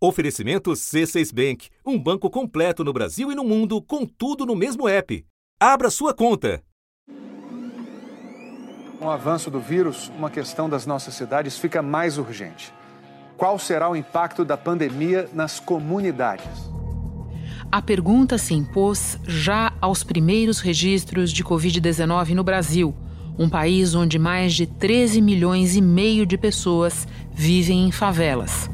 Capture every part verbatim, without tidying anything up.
Oferecimento C seis Bank, um banco completo no Brasil e no mundo, com tudo no mesmo app. Abra sua conta. Com o avanço do vírus, uma questão das nossas cidades fica mais urgente. Qual será o impacto da pandemia nas comunidades? A pergunta se impôs já aos primeiros registros de covid dezenove no Brasil, um país onde mais de treze milhões e meio de pessoas vivem em favelas,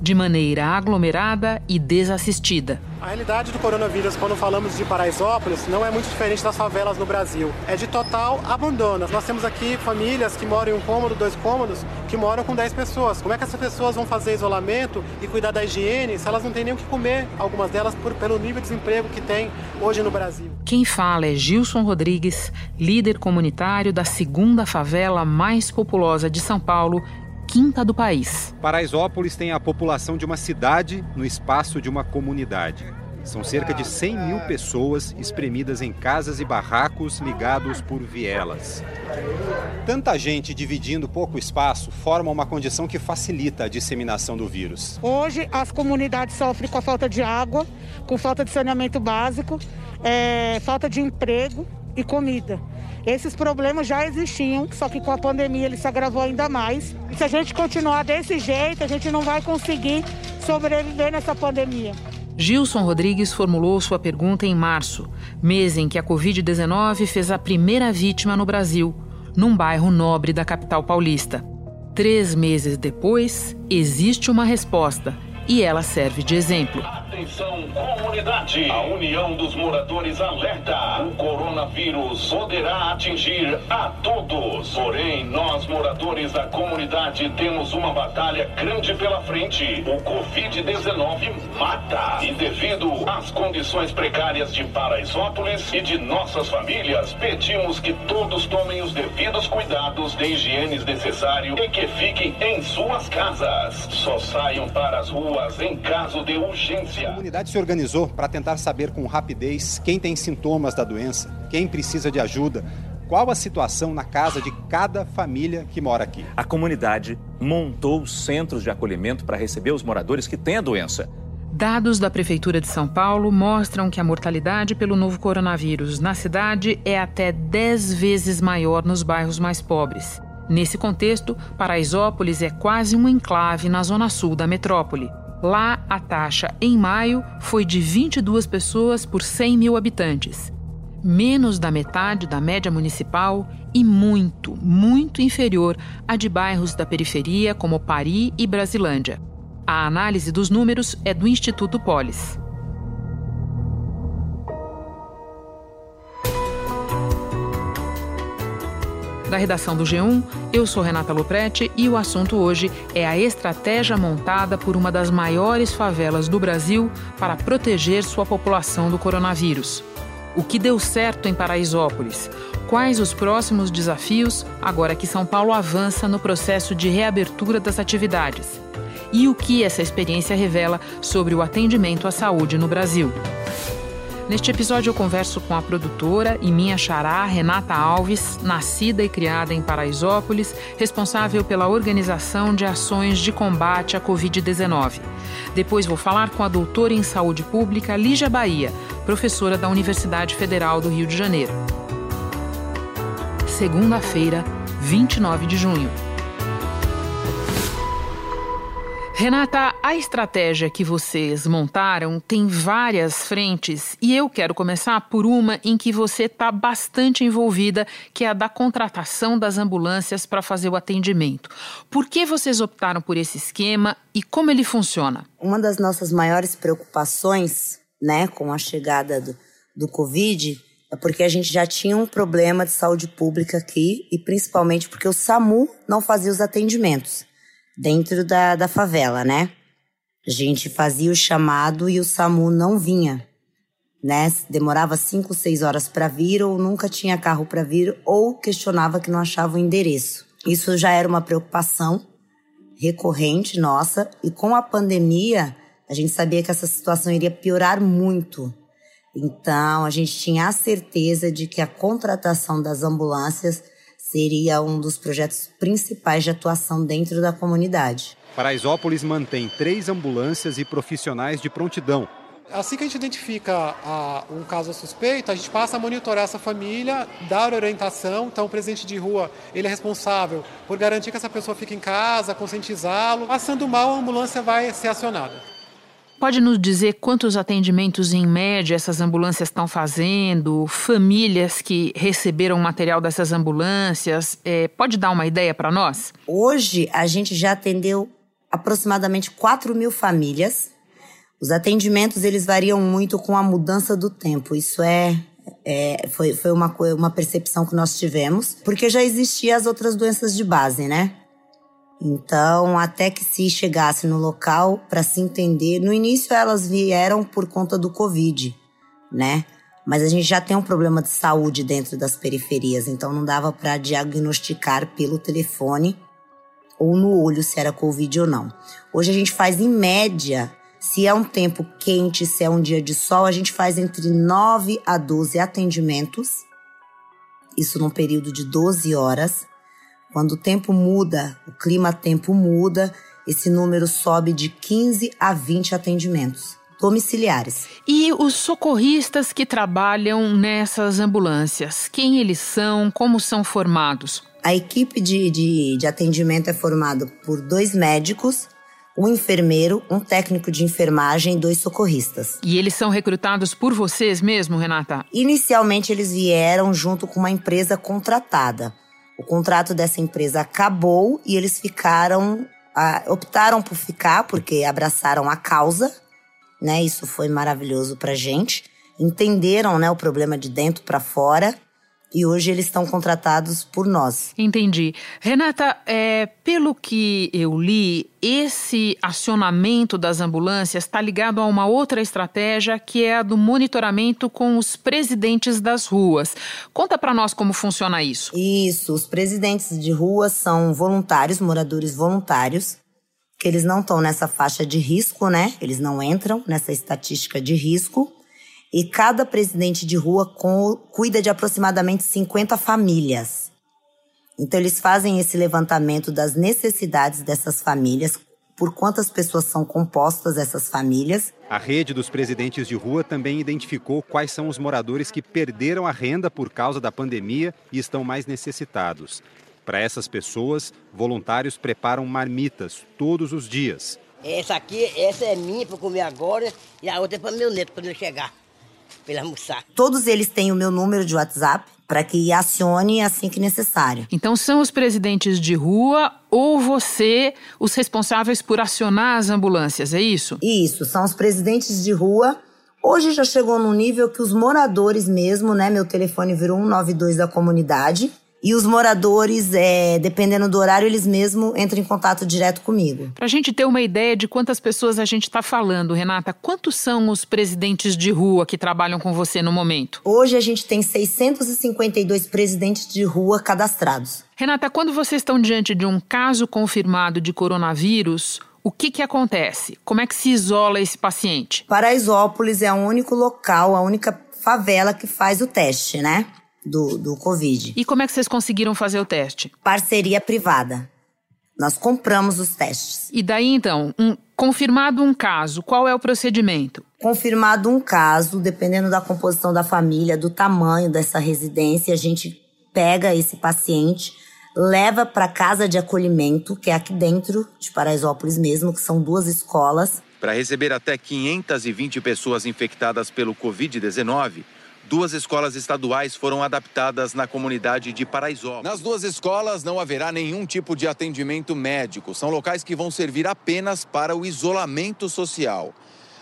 de maneira aglomerada e desassistida. A realidade do coronavírus, quando falamos de Paraisópolis, não é muito diferente das favelas no Brasil. É de total abandono. Nós temos aqui famílias que moram em um cômodo, dois cômodos, que moram com dez pessoas. Como é que essas pessoas vão fazer isolamento e cuidar da higiene se elas não têm nem o que comer? Algumas delas por, pelo nível de desemprego que tem hoje no Brasil. Quem fala é Gilson Rodrigues, líder comunitário da segunda favela mais populosa de São Paulo, quinta do país. Paraisópolis tem a população de uma cidade no espaço de uma comunidade. São cerca de cem mil pessoas espremidas em casas e barracos ligados por vielas. Tanta gente dividindo pouco espaço forma uma condição que facilita a disseminação do vírus. Hoje as comunidades sofrem com a falta de água, com falta de saneamento básico, é, falta de emprego e comida. Esses problemas já existiam, só que com a pandemia ele se agravou ainda mais. Se a gente continuar desse jeito, a gente não vai conseguir sobreviver nessa pandemia. Gilson Rodrigues formulou sua pergunta em março, mês em que a covid dezenove fez a primeira vítima no Brasil, num bairro nobre da capital paulista. Três meses depois, existe uma resposta, e ela serve de exemplo. Atenção, comunidade! A União dos Moradores alerta. O coronavírus poderá atingir a todos. Porém, nós, moradores da comunidade, temos uma batalha grande pela frente. O covid dezenove mata. E devido às condições precárias de Paraisópolis e de nossas famílias, pedimos que todos tomem os devidos cuidados de higiene necessário e que fiquem em suas casas. Só saiam para as ruas em caso de urgência. A comunidade se organizou para tentar saber com rapidez quem tem sintomas da doença, quem precisa de ajuda, qual a situação na casa de cada família que mora aqui. A comunidade montou centros de acolhimento para receber os moradores que têm a doença. Dados da Prefeitura de São Paulo mostram que a mortalidade pelo novo coronavírus na cidade é até dez vezes maior nos bairros mais pobres. Nesse contexto, Paraisópolis é quase um enclave na zona sul da metrópole. Lá, a taxa, em maio, foi de vinte e duas pessoas por cem mil habitantes. Menos da metade da média municipal e muito, muito inferior à de bairros da periferia como Pari e Brasilândia. A análise dos números é do Instituto Polis. Da redação do G um, eu sou Renata Lopretti e o assunto hoje é a estratégia montada por uma das maiores favelas do Brasil para proteger sua população do coronavírus. O que deu certo em Paraisópolis? Quais os próximos desafios agora que São Paulo avança no processo de reabertura das atividades? E o que essa experiência revela sobre o atendimento à saúde no Brasil? Neste episódio eu converso com a produtora e minha xará, Renata Alves, nascida e criada em Paraisópolis, responsável pela organização de ações de combate à covid dezenove. Depois vou falar com a doutora em saúde pública, Lígia Bahia, professora da Universidade Federal do Rio de Janeiro. Segunda-feira, vinte e nove de junho. Renata, a estratégia que vocês montaram tem várias frentes e eu quero começar por uma em que você está bastante envolvida, que é a da contratação das ambulâncias para fazer o atendimento. Por que vocês optaram por esse esquema e como ele funciona? Uma das nossas maiores preocupações, né, com a chegada do, do Covid é porque a gente já tinha um problema de saúde pública aqui e principalmente porque o SAMU não fazia os atendimentos. Dentro da, da favela, né? A gente fazia o chamado e o SAMU não vinha, né? Demorava cinco, seis horas para vir ou nunca tinha carro para vir ou questionava que não achava o endereço. Isso já era uma preocupação recorrente nossa e com a pandemia a gente sabia que essa situação iria piorar muito. Então a gente tinha a certeza de que a contratação das ambulâncias seria um dos projetos principais de atuação dentro da comunidade. Paraisópolis mantém três ambulâncias e profissionais de prontidão. Assim que a gente identifica a, um caso suspeito, a gente passa a monitorar essa família, dar orientação. Então, o presidente de rua, ele é responsável por garantir que essa pessoa fique em casa, conscientizá-lo. Passando mal, a ambulância vai ser acionada. Pode nos dizer quantos atendimentos, em média, essas ambulâncias estão fazendo? Famílias que receberam material dessas ambulâncias? É, pode dar uma ideia para nós? Hoje, a gente já atendeu aproximadamente quatro mil famílias. Os atendimentos, eles variam muito com a mudança do tempo. Isso é, é foi, foi uma, uma percepção que nós tivemos, porque já existiam as outras doenças de base, né? Então, até que se chegasse no local para se entender... No início, elas vieram por conta do Covid, né? Mas a gente já tem um problema de saúde dentro das periferias, então não dava para diagnosticar pelo telefone ou no olho se era Covid ou não. Hoje a gente faz, em média... Se é um tempo quente, se é um dia de sol, a gente faz entre nove a doze atendimentos. Isso num período de doze horas. Quando o tempo muda, o clima-tempo muda, esse número sobe de quinze a vinte atendimentos domiciliares. E os socorristas que trabalham nessas ambulâncias, quem eles são, como são formados? A equipe de, de, de atendimento é formada por dois médicos, um enfermeiro, um técnico de enfermagem e dois socorristas. E eles são recrutados por vocês mesmo, Renata? Inicialmente, eles vieram junto com uma empresa contratada. O contrato dessa empresa acabou e eles ficaram, optaram por ficar, porque abraçaram a causa, né? Isso foi maravilhoso pra gente. Entenderam, né, o problema de dentro pra fora. E hoje eles estão contratados por nós. Entendi. Renata, é, pelo que eu li, esse acionamento das ambulâncias está ligado a uma outra estratégia, que é a do monitoramento com os presidentes das ruas. Conta para nós como funciona isso. Isso. Os presidentes de rua são voluntários, moradores voluntários, que eles não estão nessa faixa de risco, né? Eles não entram nessa estatística de risco. E cada presidente de rua com, cuida de aproximadamente cinquenta famílias. Então, eles fazem esse levantamento das necessidades dessas famílias, por quantas pessoas são compostas essas famílias. A rede dos presidentes de rua também identificou quais são os moradores que perderam a renda por causa da pandemia e estão mais necessitados. Para essas pessoas, voluntários preparam marmitas todos os dias. Essa aqui, essa é minha para comer agora e a outra é para meu neto quando eu chegar. Todos eles têm o meu número de WhatsApp para que acione assim que necessário. Então são os presidentes de rua ou você os responsáveis por acionar as ambulâncias, é isso? Isso, são os presidentes de rua. Hoje já chegou num nível que os moradores mesmo, né? Meu telefone virou um nove dois da comunidade. E os moradores, é, dependendo do horário, eles mesmos entram em contato direto comigo. Para a gente ter uma ideia de quantas pessoas a gente está falando, Renata, quantos são os presidentes de rua que trabalham com você no momento? Hoje a gente tem seiscentos e cinquenta e dois presidentes de rua cadastrados. Renata, quando vocês estão diante de um caso confirmado de coronavírus, o que que acontece? Como é que se isola esse paciente? Paraisópolis é o único local, a única favela que faz o teste, né? Do, do Covid. E como é que vocês conseguiram fazer o teste? Parceria privada. Nós compramos os testes. E daí, então, um, confirmado um caso, qual é o procedimento? Confirmado um caso, dependendo da composição da família, do tamanho dessa residência, a gente pega esse paciente, leva para a casa de acolhimento, que é aqui dentro de Paraisópolis mesmo, que são duas escolas. Para receber até quinhentas e vinte pessoas infectadas pelo covid dezenove, duas escolas estaduais foram adaptadas na comunidade de Paraisópolis. Nas duas escolas não haverá nenhum tipo de atendimento médico. São locais que vão servir apenas para o isolamento social.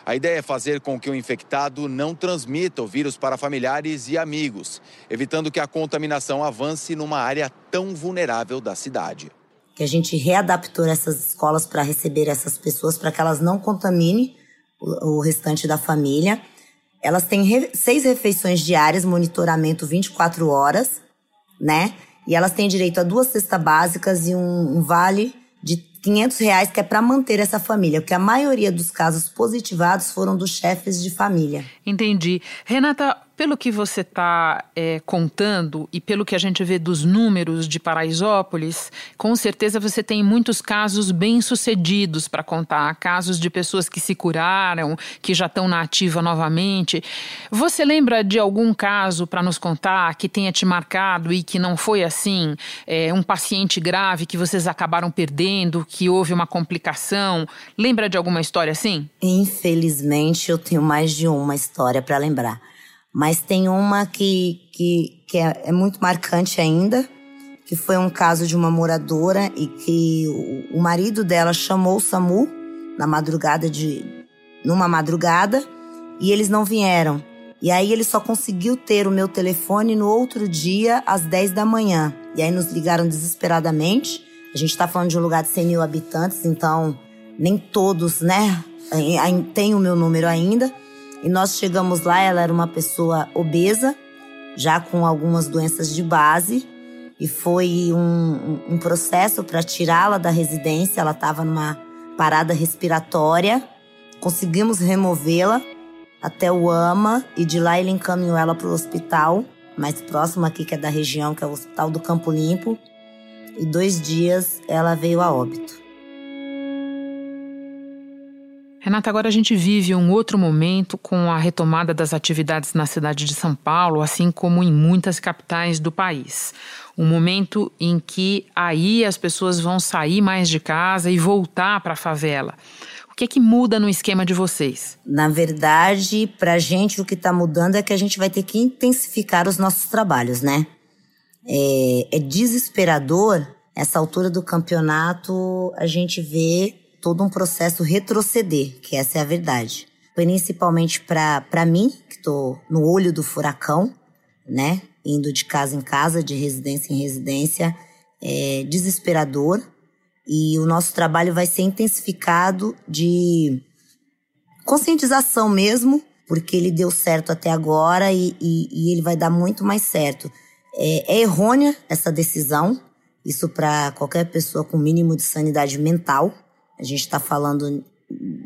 A ideia é fazer com que o infectado não transmita o vírus para familiares e amigos, evitando que a contaminação avance numa área tão vulnerável da cidade. Que a gente readaptou essas escolas para receber essas pessoas, para que elas não contaminem o restante da família. Elas têm re- seis refeições diárias, monitoramento vinte e quatro horas, né? E elas têm direito a duas cestas básicas e um, um vale de quinhentos reais, que é para manter essa família, porque a maioria dos casos positivados foram dos chefes de família. Entendi. Renata, Pelo que você está é, contando e pelo que a gente vê dos números de Paraisópolis, com certeza você tem muitos casos bem-sucedidos para contar, casos de pessoas que se curaram, que já estão na ativa novamente. Você lembra de algum caso para nos contar que tenha te marcado e que não foi assim, é, um paciente grave que vocês acabaram perdendo, que houve uma complicação? Lembra de alguma história assim? Infelizmente, eu tenho mais de uma história para lembrar. Mas tem uma que, que, que é, é muito marcante ainda, que foi um caso de uma moradora e que o, o marido dela chamou o SAMU na madrugada de, numa madrugada e eles não vieram. E aí ele só conseguiu ter o meu telefone no outro dia, às dez da manhã. E aí nos ligaram desesperadamente. A gente está falando de um lugar de cem mil habitantes, então nem todos, né, tem o meu número ainda. E nós chegamos lá, ela era uma pessoa obesa, já com algumas doenças de base. E foi um, um processo para tirá-la da residência. Ela estava numa parada respiratória. Conseguimos removê-la até o AMA. E de lá ele encaminhou ela para o hospital mais próximo aqui, que é da região, que é o Hospital do Campo Limpo. E dois dias ela veio a óbito. Renata, agora a gente vive um outro momento com a retomada das atividades na cidade de São Paulo, assim como em muitas capitais do país. Um momento em que aí as pessoas vão sair mais de casa e voltar para a favela. O que é que muda no esquema de vocês? Na verdade, para a gente o que está mudando é que a gente vai ter que intensificar os nossos trabalhos, né? É, é desesperador, essa altura do campeonato, a gente vê todo um processo retroceder, que essa é a verdade. Principalmente para mim, que estou no olho do furacão, né? Indo de casa em casa, de residência em residência, é desesperador. E o nosso trabalho vai ser intensificado de conscientização mesmo, porque ele deu certo até agora e, e, e ele vai dar muito mais certo. É, é errônea essa decisão, isso para qualquer pessoa com mínimo de sanidade mental. A gente está falando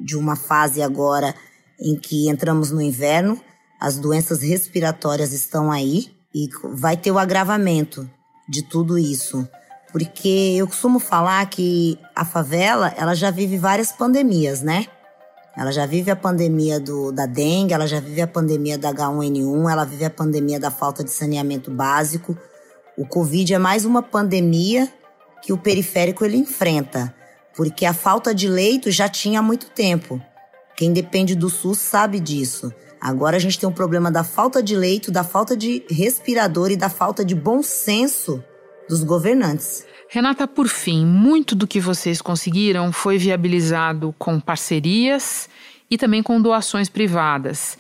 de uma fase agora em que entramos no inverno, as doenças respiratórias estão aí e vai ter o agravamento de tudo isso. Porque eu costumo falar que a favela, ela já vive várias pandemias, né? Ela já vive a pandemia do, da dengue, ela já vive a pandemia da agá um ene um, ela vive a pandemia da falta de saneamento básico. O Covid é mais uma pandemia que o periférico ele enfrenta. Porque a falta de leito já tinha há muito tempo. Quem depende do SUS sabe disso. Agora a gente tem um problema da falta de leito, da falta de respirador e da falta de bom senso dos governantes. Renata, por fim, muito do que vocês conseguiram foi viabilizado com parcerias e também com doações privadas.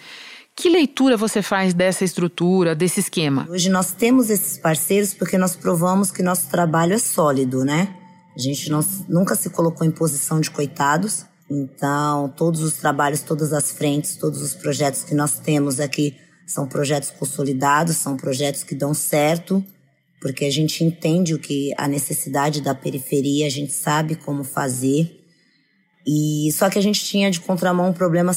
Que leitura você faz dessa estrutura, desse esquema? Hoje nós temos esses parceiros porque nós provamos que nosso trabalho é sólido, né? A gente não, nunca se colocou em posição de coitados. Então, todos os trabalhos, todas as frentes, todos os projetos que nós temos aqui são projetos consolidados, são projetos que dão certo, porque a gente entende o que a necessidade da periferia, a gente sabe como fazer. E só que a gente tinha de contramão um problema.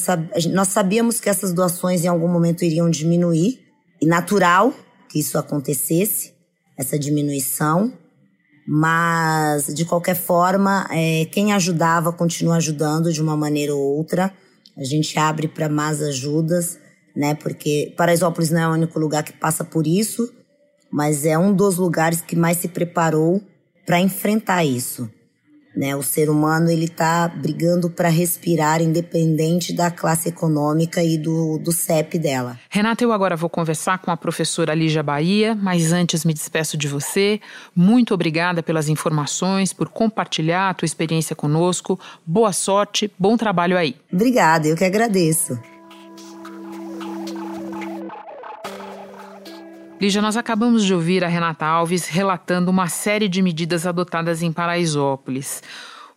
Nós sabíamos que essas doações em algum momento iriam diminuir, e natural que isso acontecesse, essa diminuição. Mas, de qualquer forma, é, quem ajudava continua ajudando de uma maneira ou outra. A gente abre para mais ajudas, né? Porque Paraisópolis não é o único lugar que passa por isso, mas é um dos lugares que mais se preparou para enfrentar isso, né? O ser humano ele está brigando para respirar, independente da classe econômica e do, do C E P dela. Renata, eu agora vou conversar com a professora Lígia Bahia, mas antes me despeço de você. Muito obrigada pelas informações, por compartilhar a tua experiência conosco. Boa sorte, bom trabalho aí. Obrigada, eu que agradeço. Lígia, nós acabamos de ouvir a Renata Alves relatando uma série de medidas adotadas em Paraisópolis.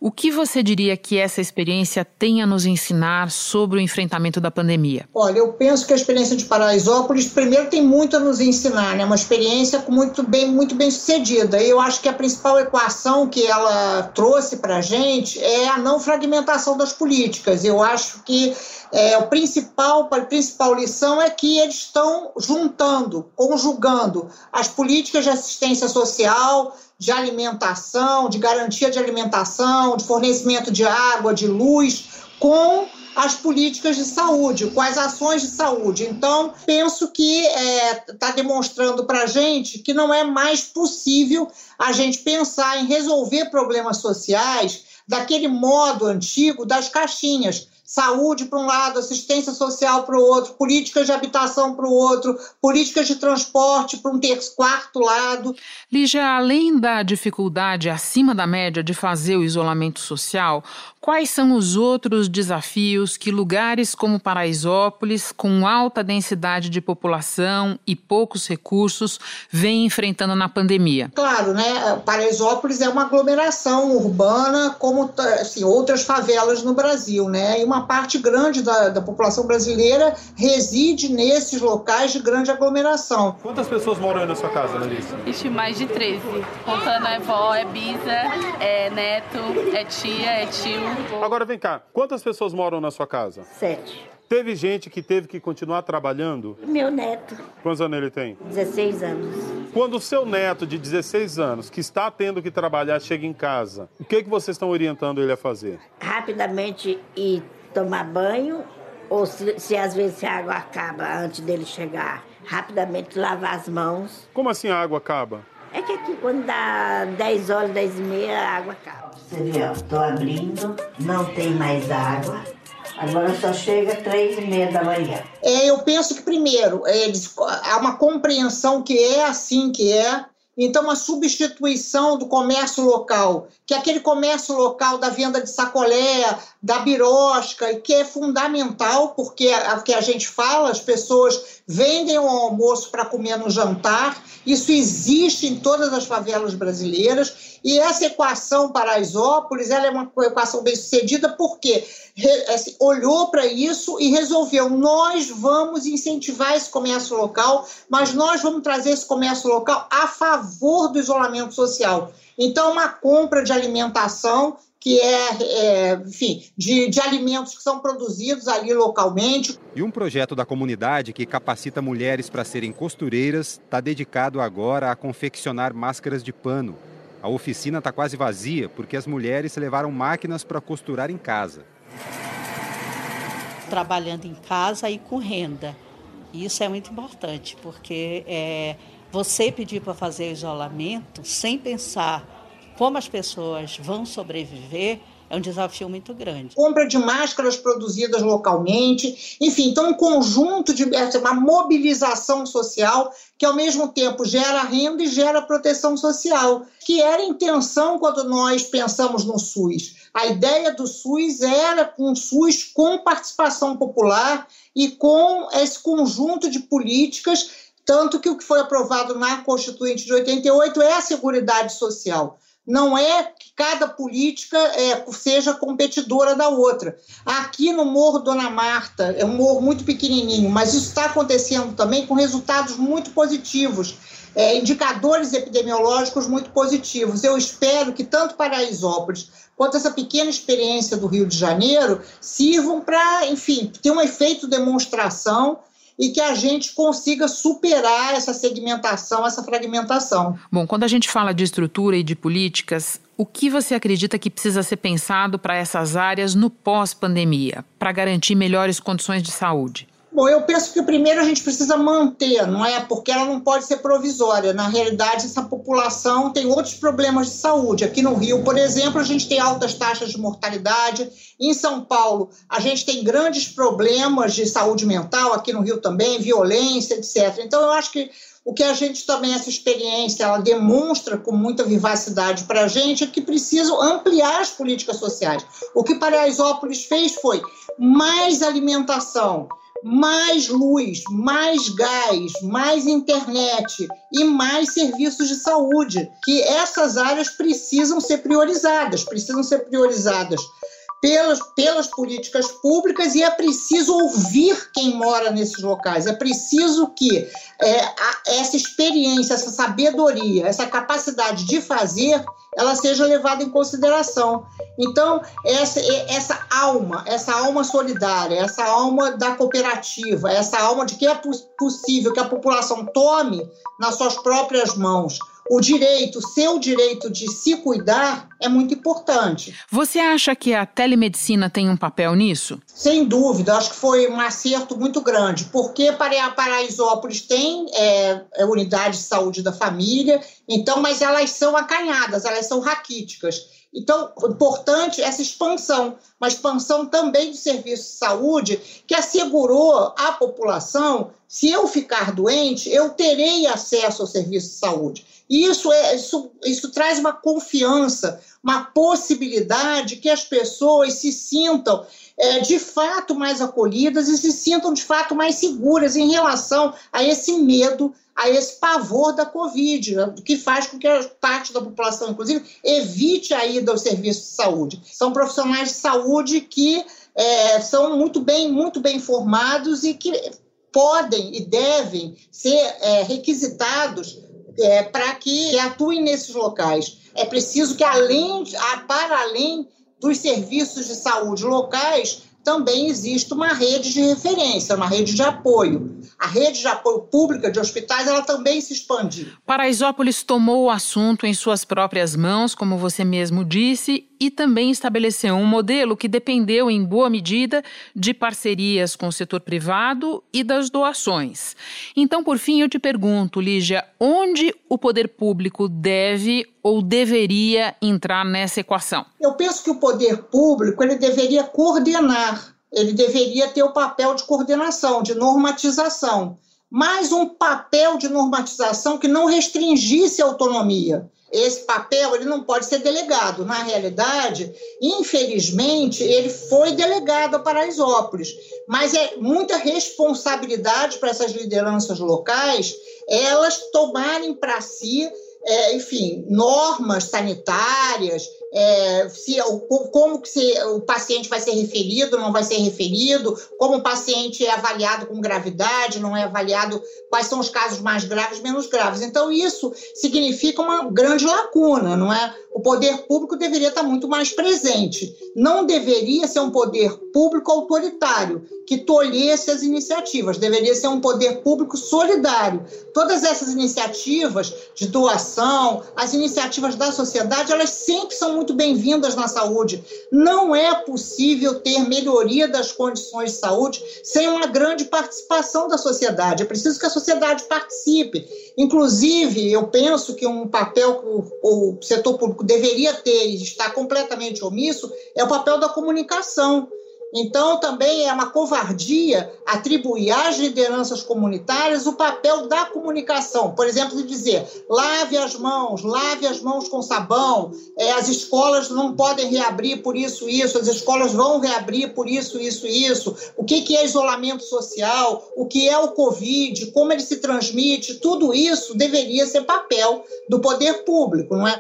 O que você diria que essa experiência tem a nos ensinar sobre o enfrentamento da pandemia? Olha, eu penso que a experiência de Paraisópolis, primeiro, tem muito a nos ensinar, né? Uma experiência muito bem, muito bem sucedida. E eu acho que a principal equação que ela trouxe para a gente é a não fragmentação das políticas. Eu acho que é, o principal, a principal lição é que eles estão juntando, conjugando as políticas de assistência social, de alimentação, de garantia de alimentação, de fornecimento de água, de luz, com as políticas de saúde, com as ações de saúde. Então, penso que está é, demonstrando para a gente que não é mais possível a gente pensar em resolver problemas sociais daquele modo antigo das caixinhas. Saúde para um lado, assistência social para o outro, políticas de habitação para o outro, políticas de transporte para um terço, quarto lado. Lígia, além da dificuldade acima da média de fazer o isolamento social, quais são os outros desafios que lugares como Paraisópolis, com alta densidade de população e poucos recursos, vêm enfrentando na pandemia? Claro, né? Paraisópolis é uma aglomeração urbana, como assim, outras favelas no Brasil, né? E uma parte grande da, da população brasileira reside nesses locais de grande aglomeração. Quantas pessoas moram aí na sua casa, Larissa? Ixi, mais de treze. Contando é avó, é bisa, é neto, é tia, é tio. Agora vem cá, quantas pessoas moram na sua casa? Sete. Teve gente que teve que continuar trabalhando? Meu neto. Quantos anos ele tem? dezesseis anos. Quando o seu neto de dezesseis anos, que está tendo que trabalhar, chega em casa, o que, que vocês estão orientando ele a fazer? Rapidamente ir tomar banho, ou se, se às vezes a água acaba antes dele chegar, rapidamente lavar as mãos. Como assim a água acaba? É que aqui quando dá dez horas, dez e meia, a água acaba. Você vê, ó, estou abrindo, não tem mais água. Agora só chega três e meia da manhã. É, eu penso que, primeiro, eles, há uma compreensão que é assim que é. Então, a substituição do comércio local, que é aquele comércio local da venda de sacolé, da birosca, que é fundamental, porque o que a gente fala, as pessoas vendem o almoço para comer no jantar, isso existe em todas as favelas brasileiras, e essa equação Paraisópolis, ela é uma equação bem-sucedida, porque olhou para isso e resolveu, nós vamos incentivar esse comércio local, mas nós vamos trazer esse comércio local a favor do isolamento social. Então, uma compra de alimentação que é, é enfim, de, de alimentos que são produzidos ali localmente. E um projeto da comunidade que capacita mulheres para serem costureiras está dedicado agora a confeccionar máscaras de pano. A oficina está quase vazia porque as mulheres levaram máquinas para costurar em casa. Trabalhando em casa e com renda. Isso é muito importante porque é... Você pedir para fazer isolamento sem pensar como as pessoas vão sobreviver é um desafio muito grande. Compra de máscaras produzidas localmente, enfim, então um conjunto de uma mobilização social que ao mesmo tempo gera renda e gera proteção social, que era a intenção quando nós pensamos no SUS. A ideia do SUS era um SUS com participação popular e com esse conjunto de políticas. Tanto que o que foi aprovado na Constituinte de oitenta e oito é a Seguridade Social. Não é que cada política é, seja competidora da outra. Aqui no Morro Dona Marta, é um morro muito pequenininho, mas isso está acontecendo também com resultados muito positivos, é, indicadores epidemiológicos muito positivos. Eu espero que tanto Paraisópolis quanto essa pequena experiência do Rio de Janeiro sirvam para, enfim, ter um efeito demonstração e que a gente consiga superar essa segmentação, essa fragmentação. Bom, quando a gente fala de estrutura e de políticas, o que você acredita que precisa ser pensado para essas áreas no pós-pandemia, para garantir melhores condições de saúde? Bom, eu penso que primeiro a gente precisa manter, não é? Porque ela não pode ser provisória. Na realidade, essa população tem outros problemas de saúde. Aqui no Rio, por exemplo, a gente tem altas taxas de mortalidade. Em São Paulo, a gente tem grandes problemas de saúde mental. Aqui no Rio também, violência, etcétera. Então, eu acho que o que a gente também, essa experiência, ela demonstra com muita vivacidade para a gente é que precisam ampliar as políticas sociais. O que Paraisópolis fez foi mais alimentação, mais luz, mais gás, mais internet e mais serviços de saúde, que essas áreas precisam ser priorizadas, precisam ser priorizadas pelas, pelas políticas públicas, e é preciso ouvir quem mora nesses locais, é preciso que é, a, essa experiência, essa sabedoria, essa capacidade de fazer, ela seja levada em consideração. Então, essa, essa alma, essa alma solidária, essa alma da cooperativa, essa alma de que é possível que a população tome nas suas próprias mãos o direito, o seu direito de se cuidar, é muito importante. Você acha que a telemedicina tem um papel nisso? Sem dúvida, acho que foi um acerto muito grande, porque a Paraisópolis tem é, unidade de saúde da família, então, mas elas são acanhadas, elas são raquíticas. Então, importante essa expansão, uma expansão também do serviço de saúde, que assegurou à população, se eu ficar doente, eu terei acesso ao serviço de saúde. E isso, é, isso, isso traz uma confiança, uma possibilidade que as pessoas se sintam é, de fato mais acolhidas e se sintam de fato mais seguras em relação a esse medo, a esse pavor da Covid, que faz com que a parte da população, inclusive, evite a ida ao serviço de saúde. São profissionais de saúde que é, são muito bem, muito bem formados e que podem e devem ser é, requisitados é, para que atuem nesses locais. É preciso que, além, para além dos serviços de saúde locais, também existe uma rede de referência, uma rede de apoio. A rede de apoio pública de hospitais, ela também se expandiu. Paraisópolis tomou o assunto em suas próprias mãos, como você mesmo disse, e também estabeleceu um modelo que dependeu, em boa medida, de parcerias com o setor privado e das doações. Então, por fim, eu te pergunto, Lígia, onde o poder público deve ou deveria entrar nessa equação? Eu penso que o poder público ele deveria coordenar, ele deveria ter o papel de coordenação, de normatização, mas um papel de normatização que não restringisse a autonomia. Esse papel ele não pode ser delegado. Na realidade, infelizmente, ele foi delegado a Paraisópolis, mas é muita responsabilidade para essas lideranças locais elas tomarem para si É, enfim, normas sanitárias, é, se, como que se, o paciente vai ser referido, não vai ser referido, como o paciente é avaliado com gravidade, não é avaliado, quais são os casos mais graves, menos graves. Então, isso significa uma grande lacuna, não é? O poder público deveria estar muito mais presente. Não deveria ser um poder público autoritário, que tolhesse as iniciativas. Deveria ser um poder público solidário. Todas essas iniciativas de doação, as iniciativas da sociedade, elas sempre são muito bem-vindas na saúde. Não é possível ter melhoria das condições de saúde sem uma grande participação da sociedade. É preciso que a sociedade participe. Inclusive, eu penso que um papel que o, o setor público deveria ter e está completamente omisso é o papel da comunicação. Então, também é uma covardia atribuir às lideranças comunitárias o papel da comunicação. Por exemplo, dizer, lave as mãos, lave as mãos com sabão, é, as escolas não podem reabrir por isso, isso, as escolas vão reabrir por isso, isso, isso. O que, que é isolamento social, o que é o Covid, como ele se transmite, tudo isso deveria ser papel do poder público, não é?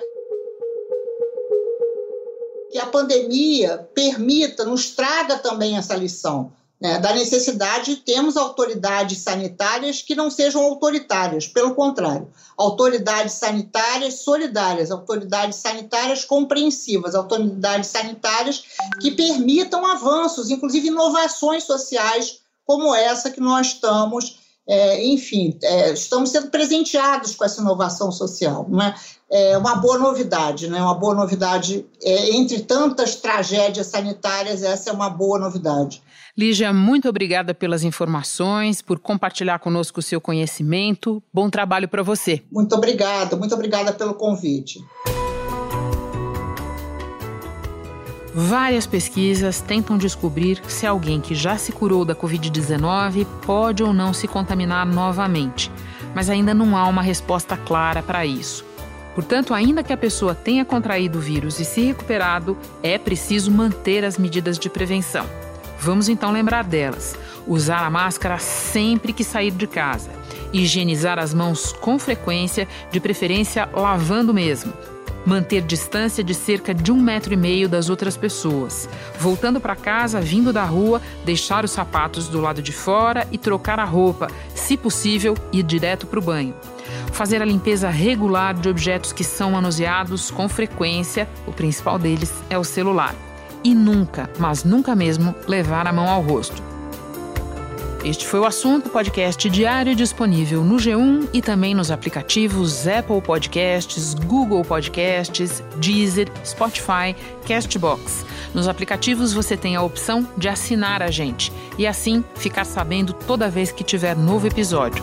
Que a pandemia permita, nos traga também essa lição, né, da necessidade de termos autoridades sanitárias que não sejam autoritárias, pelo contrário, autoridades sanitárias solidárias, autoridades sanitárias compreensivas, autoridades sanitárias que permitam avanços, inclusive inovações sociais como essa que nós estamos É, enfim, é, estamos sendo presenteados com essa inovação social, né? É uma boa novidade, né? Uma boa novidade, é, entre tantas tragédias sanitárias, essa é uma boa novidade. Lígia, muito obrigada pelas informações, por compartilhar conosco o seu conhecimento. Bom trabalho para você. Muito obrigada, muito obrigada pelo convite. Várias pesquisas tentam descobrir se alguém que já se curou da covid dezenove pode ou não se contaminar novamente, mas ainda não há uma resposta clara para isso. Portanto, ainda que a pessoa tenha contraído o vírus e se recuperado, é preciso manter as medidas de prevenção. Vamos então lembrar delas. usar a máscara sempre que sair de casa, higienizar as mãos com frequência, de preferência lavando mesmo, manter distância de cerca de um metro e meio das outras pessoas, voltando para casa, vindo da rua, deixar os sapatos do lado de fora e trocar a roupa, se possível, ir direto para o banho. Fazer a limpeza regular de objetos que são manuseados com frequência, o principal deles é o celular. E nunca, mas nunca mesmo, levar a mão ao rosto. Este foi o assunto, podcast diário disponível no G um e também nos aplicativos Apple Podcasts, Google Podcasts, Deezer, Spotify, Castbox. Nos aplicativos você tem a opção de assinar a gente e assim ficar sabendo toda vez que tiver novo episódio.